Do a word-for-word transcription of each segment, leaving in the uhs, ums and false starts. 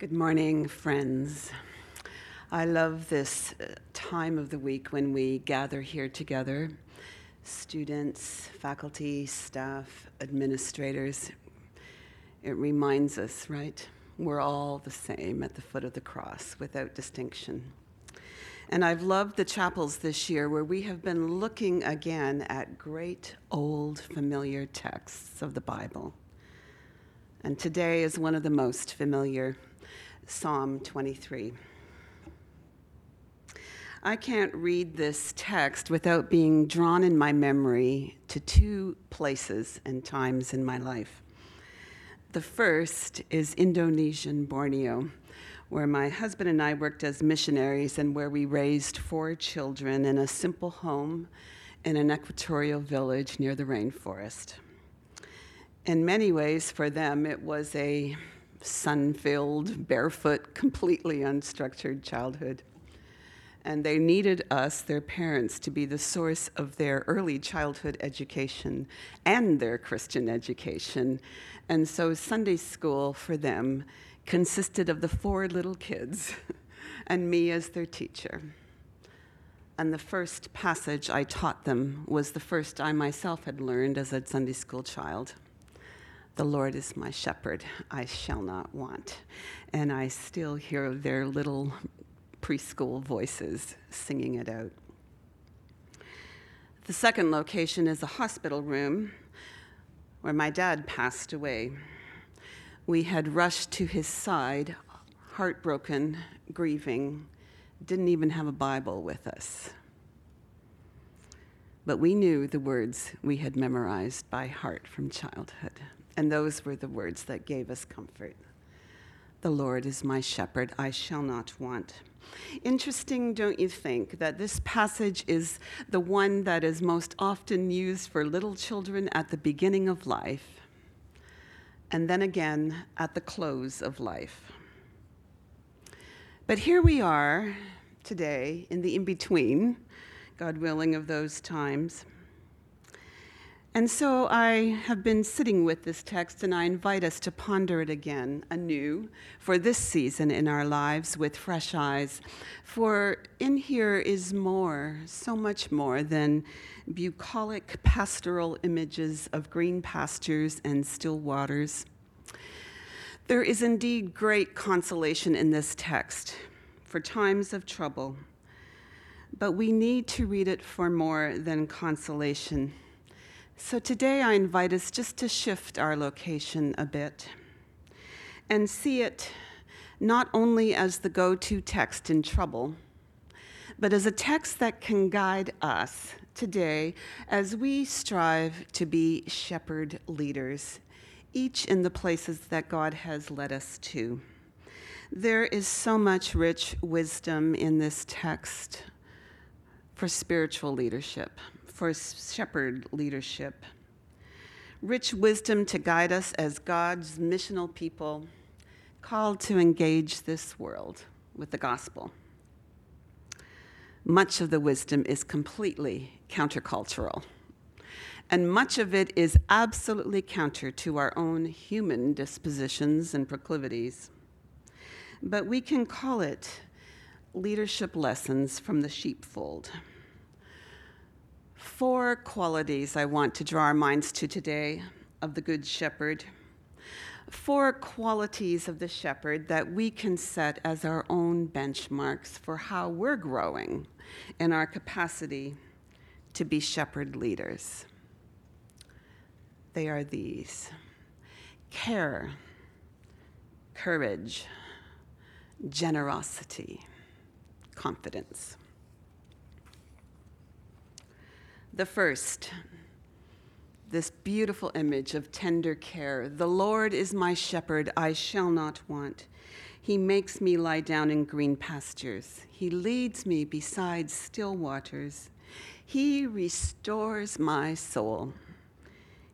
Good morning, friends. I love this time of the week when we gather here together, students, faculty, staff, administrators. It reminds us, right? We're all the same at the foot of the cross without distinction. And I've loved the chapels this year where we have been looking again at great old familiar texts of the Bible. And today is one of the most familiar, Psalm twenty-three. I can't read this text without being drawn in my memory to two places and times in my life. The first is Indonesian Borneo, where my husband and I worked as missionaries and where we raised four children in a simple home in an equatorial village near the rainforest. In many ways, for them, it was a sun-filled, barefoot, completely unstructured childhood. And they needed us, their parents, to be the source of their early childhood education and their Christian education. And so Sunday school for them consisted of the four little kids and me as their teacher. And the first passage I taught them was the first I myself had learned as a Sunday school child. The Lord is my shepherd, I shall not want. And I still hear their little preschool voices singing it out. The second location is a hospital room where my dad passed away. We had rushed to his side, heartbroken, grieving, didn't even have a Bible with us. But we knew the words we had memorized by heart from childhood, and those were the words that gave us comfort. The Lord is my shepherd, I shall not want. Interesting, don't you think, that this passage is the one that is most often used for little children at the beginning of life, and then again at the close of life. But here we are today in the in-between, God willing, of those times. And so I have been sitting with this text, and I invite us to ponder it again anew for this season in our lives with fresh eyes. For in here is more, so much more than bucolic pastoral images of green pastures and still waters. There is indeed great consolation in this text for times of trouble, but we need to read it for more than consolation. So today I invite us just to shift our location a bit and see it not only as the go-to text in trouble, but as a text that can guide us today as we strive to be shepherd leaders, each in the places that God has led us to. There is so much rich wisdom in this text for spiritual leadership, for shepherd leadership. Rich wisdom to guide us as God's missional people called to engage this world with the gospel. Much of the wisdom is completely countercultural, and much of it is absolutely counter to our own human dispositions and proclivities. But we can call it leadership lessons from the sheepfold. Four qualities I want to draw our minds to today of the Good Shepherd. Four qualities of the shepherd that we can set as our own benchmarks for how we're growing in our capacity to be shepherd leaders. They are these: care, courage, generosity, confidence. The first, this beautiful image of tender care. The Lord is my shepherd, I shall not want. He makes me lie down in green pastures. He leads me beside still waters. He restores my soul.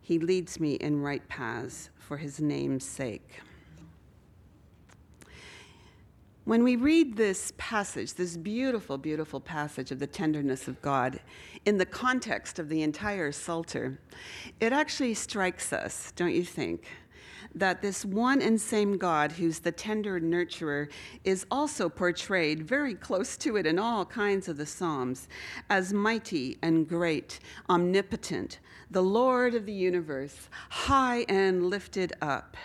He leads me in right paths for his name's sake. When we read this passage, this beautiful, beautiful passage of the tenderness of God in the context of the entire Psalter, it actually strikes us, don't you think, that this one and same God, who's the tender nurturer, is also portrayed very close to it in all kinds of the Psalms as mighty and great, omnipotent, the Lord of the universe, high and lifted up.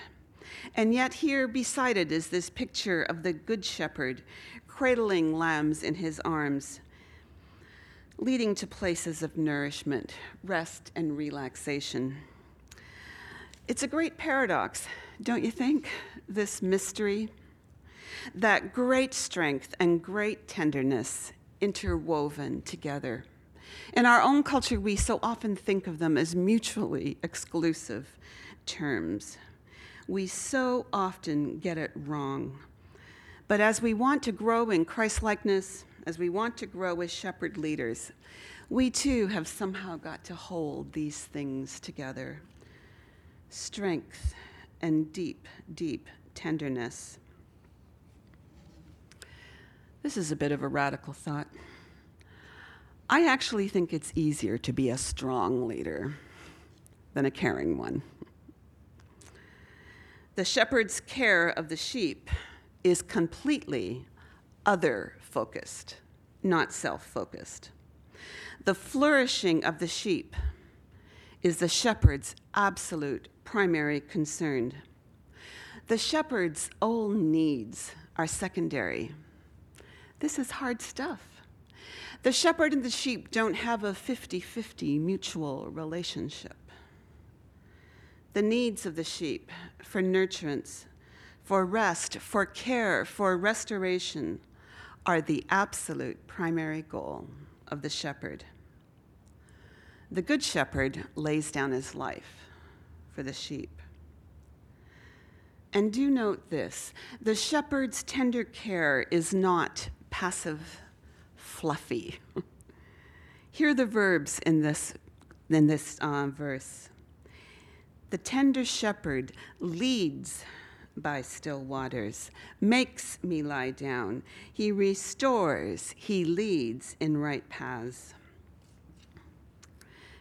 And yet here beside it is this picture of the Good Shepherd cradling lambs in his arms, leading to places of nourishment, rest, and relaxation. It's a great paradox, don't you think, this mystery? That great strength and great tenderness interwoven together. In our own culture, we so often think of them as mutually exclusive terms. We so often get it wrong. But as we want to grow in Christlikeness, as we want to grow as shepherd leaders, we too have somehow got to hold these things together. Strength and deep, deep tenderness. This is a bit of a radical thought. I actually think it's easier to be a strong leader than a caring one. The shepherd's care of the sheep is completely other-focused, not self-focused. The flourishing of the sheep is the shepherd's absolute primary concern. The shepherd's own needs are secondary. This is hard stuff. The shepherd and the sheep don't have a fifty-fifty mutual relationship. The needs of the sheep for nurturance, for rest, for care, for restoration are the absolute primary goal of the shepherd. The Good Shepherd lays down his life for the sheep. And do note this, the shepherd's tender care is not passive, fluffy. Hear the verbs in this, in this uh, verse. The tender shepherd leads by still waters, makes me lie down. He restores, he leads in right paths.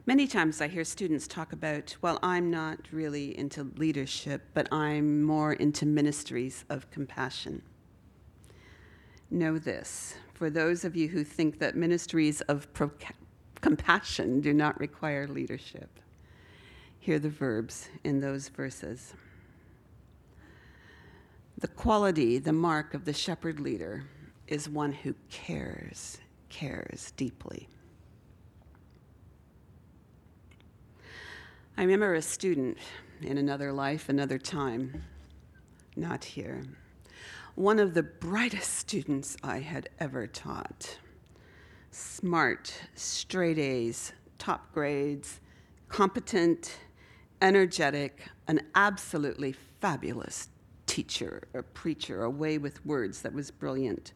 Many times I hear students talk about, well, I'm not really into leadership, but I'm more into ministries of compassion. Know this, for those of you who think that ministries of pro- compassion do not require leadership, hear the verbs in those verses. The quality, the mark of the shepherd leader is one who cares, cares deeply. I remember a student in another life, another time, not here, one of the brightest students I had ever taught. Smart, straight A's, top grades, competent, energetic, an absolutely fabulous teacher, a preacher, a way with words that was brilliant.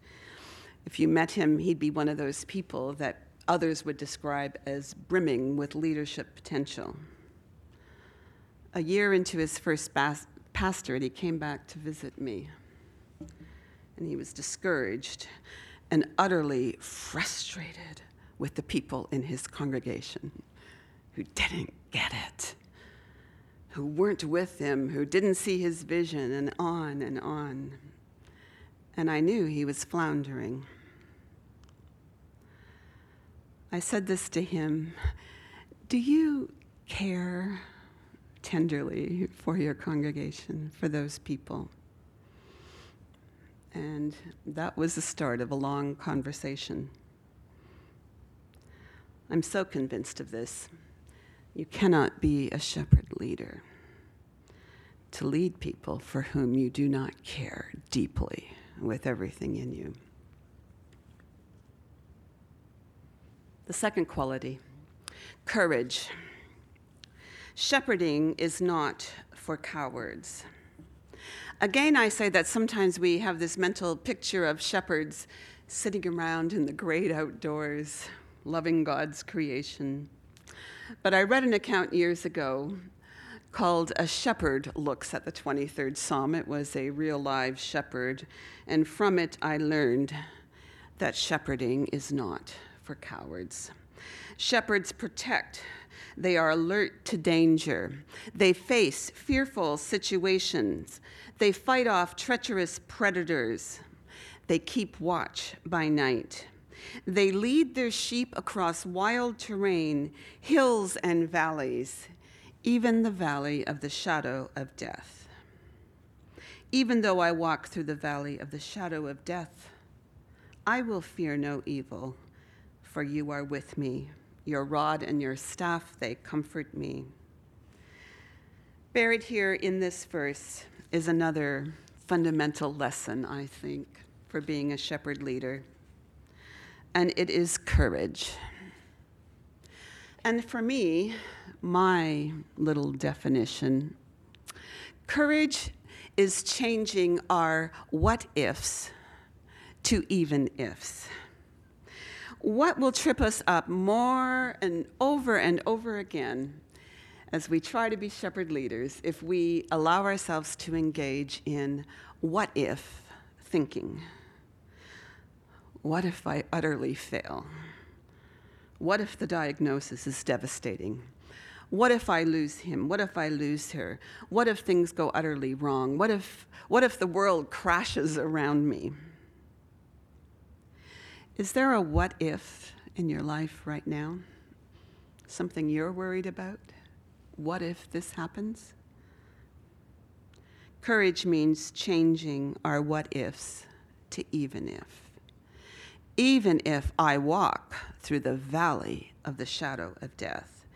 If you met him, he'd be one of those people that others would describe as brimming with leadership potential. A year into his first bas- pastorate, he came back to visit me, and he was discouraged and utterly frustrated with the people in his congregation who didn't get it, who weren't with him, who didn't see his vision, and on and on. And I knew he was floundering. I said this to him, "Do you care tenderly for your congregation, for those people?" And that was the start of a long conversation. I'm so convinced of this. You cannot be a shepherd leader to lead people for whom you do not care deeply with everything in you. The second quality, courage. Shepherding is not for cowards. Again, I say that sometimes we have this mental picture of shepherds sitting around in the great outdoors, loving God's creation. But I read an account years ago called A Shepherd Looks at the twenty-third Psalm. It was a real live shepherd, and from it I learned that shepherding is not for cowards. Shepherds protect. They are alert to danger. They face fearful situations. They fight off treacherous predators. They keep watch by night. They lead their sheep across wild terrain, hills and valleys, even the valley of the shadow of death. Even though I walk through the valley of the shadow of death, I will fear no evil, for you are with me. Your rod and your staff, they comfort me. Buried here in this verse is another fundamental lesson, I think, for being a shepherd leader. And it is courage. And for me, my little definition, courage is changing our what-ifs to even-ifs. What will trip us up more and over and over again as we try to be shepherd leaders if we allow ourselves to engage in what-if thinking? What if I utterly fail? What if the diagnosis is devastating? What if I lose him? What if I lose her? What if things go utterly wrong? What if, what if the world crashes around me? Is there a what if in your life right now? Something you're worried about? What if this happens? Courage means changing our what ifs to even if. Even if I walk through the valley of the shadow of death,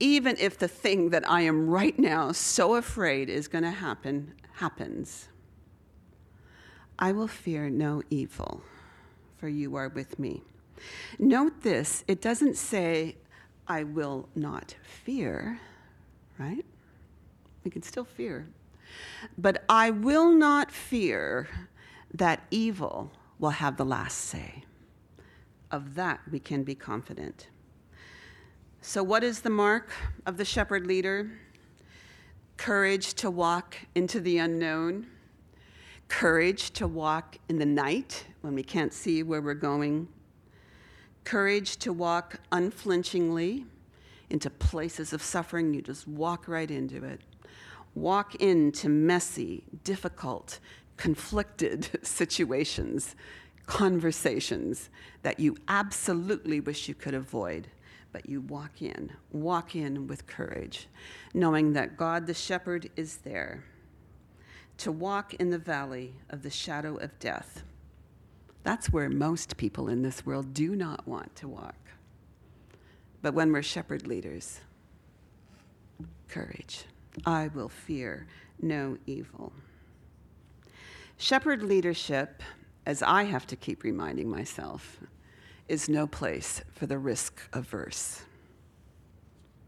even if the thing that I am right now so afraid is going to happen, happens, I will fear no evil, for you are with me. Note this, it doesn't say, I will not fear, right? We can still fear. But I will not fear that evil will have the last say. Of that, we can be confident. So what is the mark of the shepherd leader? Courage to walk into the unknown. Courage to walk in the night when we can't see where we're going. Courage to walk unflinchingly into places of suffering. You just walk right into it. Walk into messy, difficult, conflicted situations, conversations that you absolutely wish you could avoid, but you walk in, walk in with courage, knowing that God the shepherd is there. To walk in the valley of the shadow of death. That's where most people in this world do not want to walk. But when we're shepherd leaders, courage. I will fear no evil. Shepherd leadership, as I have to keep reminding myself, is no place for the risk-averse.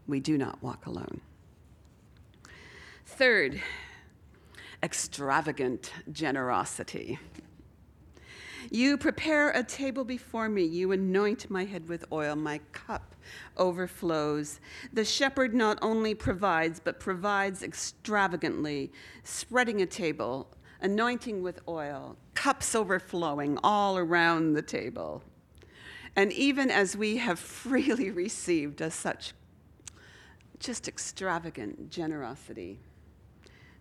We do not walk alone. Third, extravagant generosity. You prepare a table before me. You anoint my head with oil. My cup overflows. The shepherd not only provides, but provides extravagantly, spreading a table, anointing with oil, cups overflowing all around the table. And even as we have freely received as such just extravagant generosity,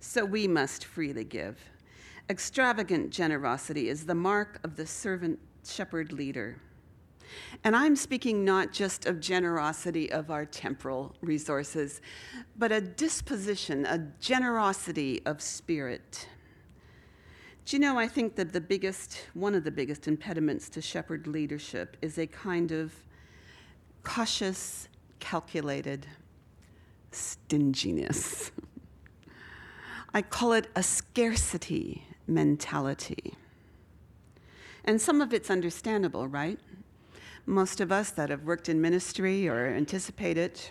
so we must freely give. Extravagant generosity is the mark of the servant shepherd leader. And I'm speaking not just of generosity of our temporal resources, but a disposition, a generosity of spirit. Do you know, I think that the biggest, one of the biggest impediments to shepherd leadership is a kind of cautious, calculated stinginess. I call it a scarcity mentality. And some of it's understandable, right? Most of us that have worked in ministry or anticipate it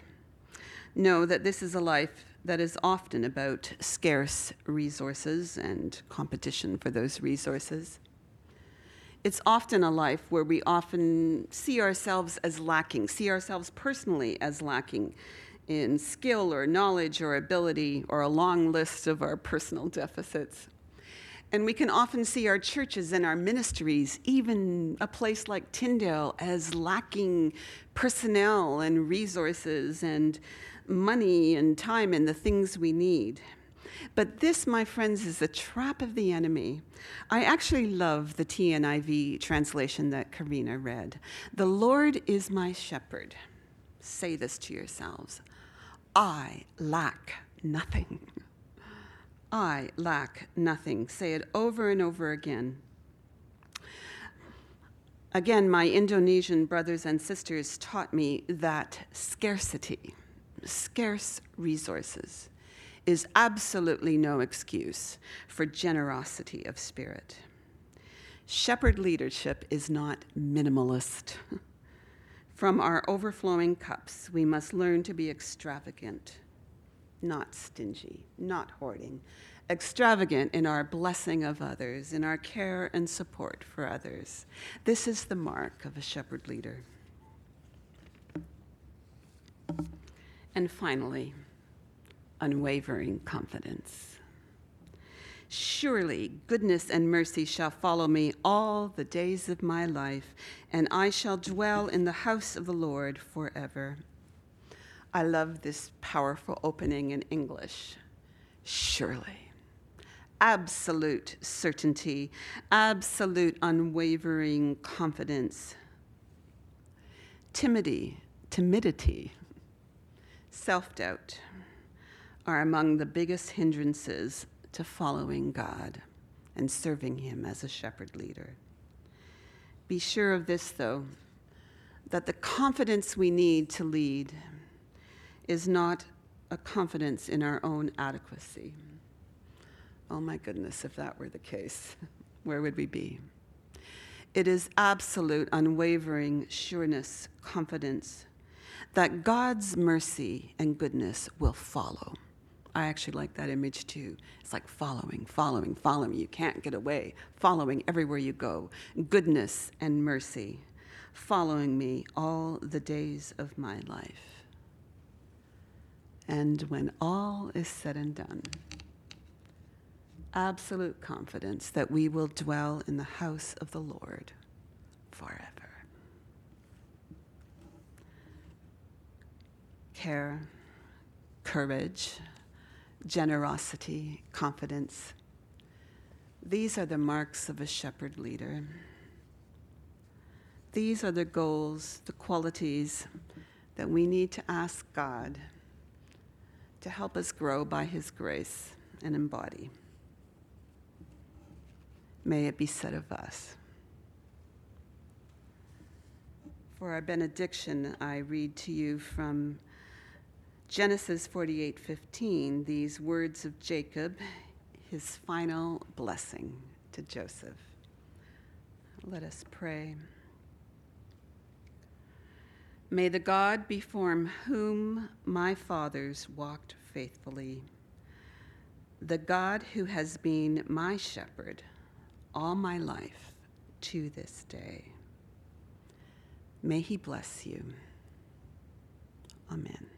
know that this is a life that is often about scarce resources and competition for those resources. It's often a life where we often see ourselves as lacking, see ourselves personally as lacking in skill or knowledge or ability or a long list of our personal deficits. And we can often see our churches and our ministries, even a place like Tyndale, as lacking personnel and resources and money and time and the things we need. But this, my friends, is the trap of the enemy. I actually love the T N I V translation that Karina read. The Lord is my shepherd. Say this to yourselves. I lack nothing. I lack nothing. Say it over and over again. Again, my Indonesian brothers and sisters taught me that scarcity, scarce resources, is absolutely no excuse for generosity of spirit. Shepherd leadership is not minimalist. From our overflowing cups, we must learn to be extravagant, not stingy, not hoarding, extravagant in our blessing of others, in our care and support for others. This is the mark of a shepherd leader. And finally, unwavering confidence. Surely goodness and mercy shall follow me all the days of my life, and I shall dwell in the house of the Lord forever. I love this powerful opening in English. Surely. Absolute certainty, absolute unwavering confidence. Timidity, timidity, self-doubt are among the biggest hindrances to following God and serving Him as a shepherd leader. Be sure of this, though, that the confidence we need to lead is not a confidence in our own adequacy. Oh my goodness, if that were the case, where would we be? It is absolute, unwavering sureness, confidence that God's mercy and goodness will follow. I actually like that image too. It's like following, following, following. You can't get away. Following everywhere you go. Goodness and mercy following me all the days of my life. And when all is said and done, absolute confidence that we will dwell in the house of the Lord forever. Care, courage, generosity, confidence. These are the marks of a shepherd leader. These are the goals, the qualities that we need to ask God to help us grow by His grace and embody. May it be said of us. For our benediction, I read to you from Genesis forty-eight fifteen, these words of Jacob, his final blessing to Joseph. Let us pray. May the God before whom my fathers walked faithfully, the God who has been my shepherd all my life to this day, may He bless you. Amen.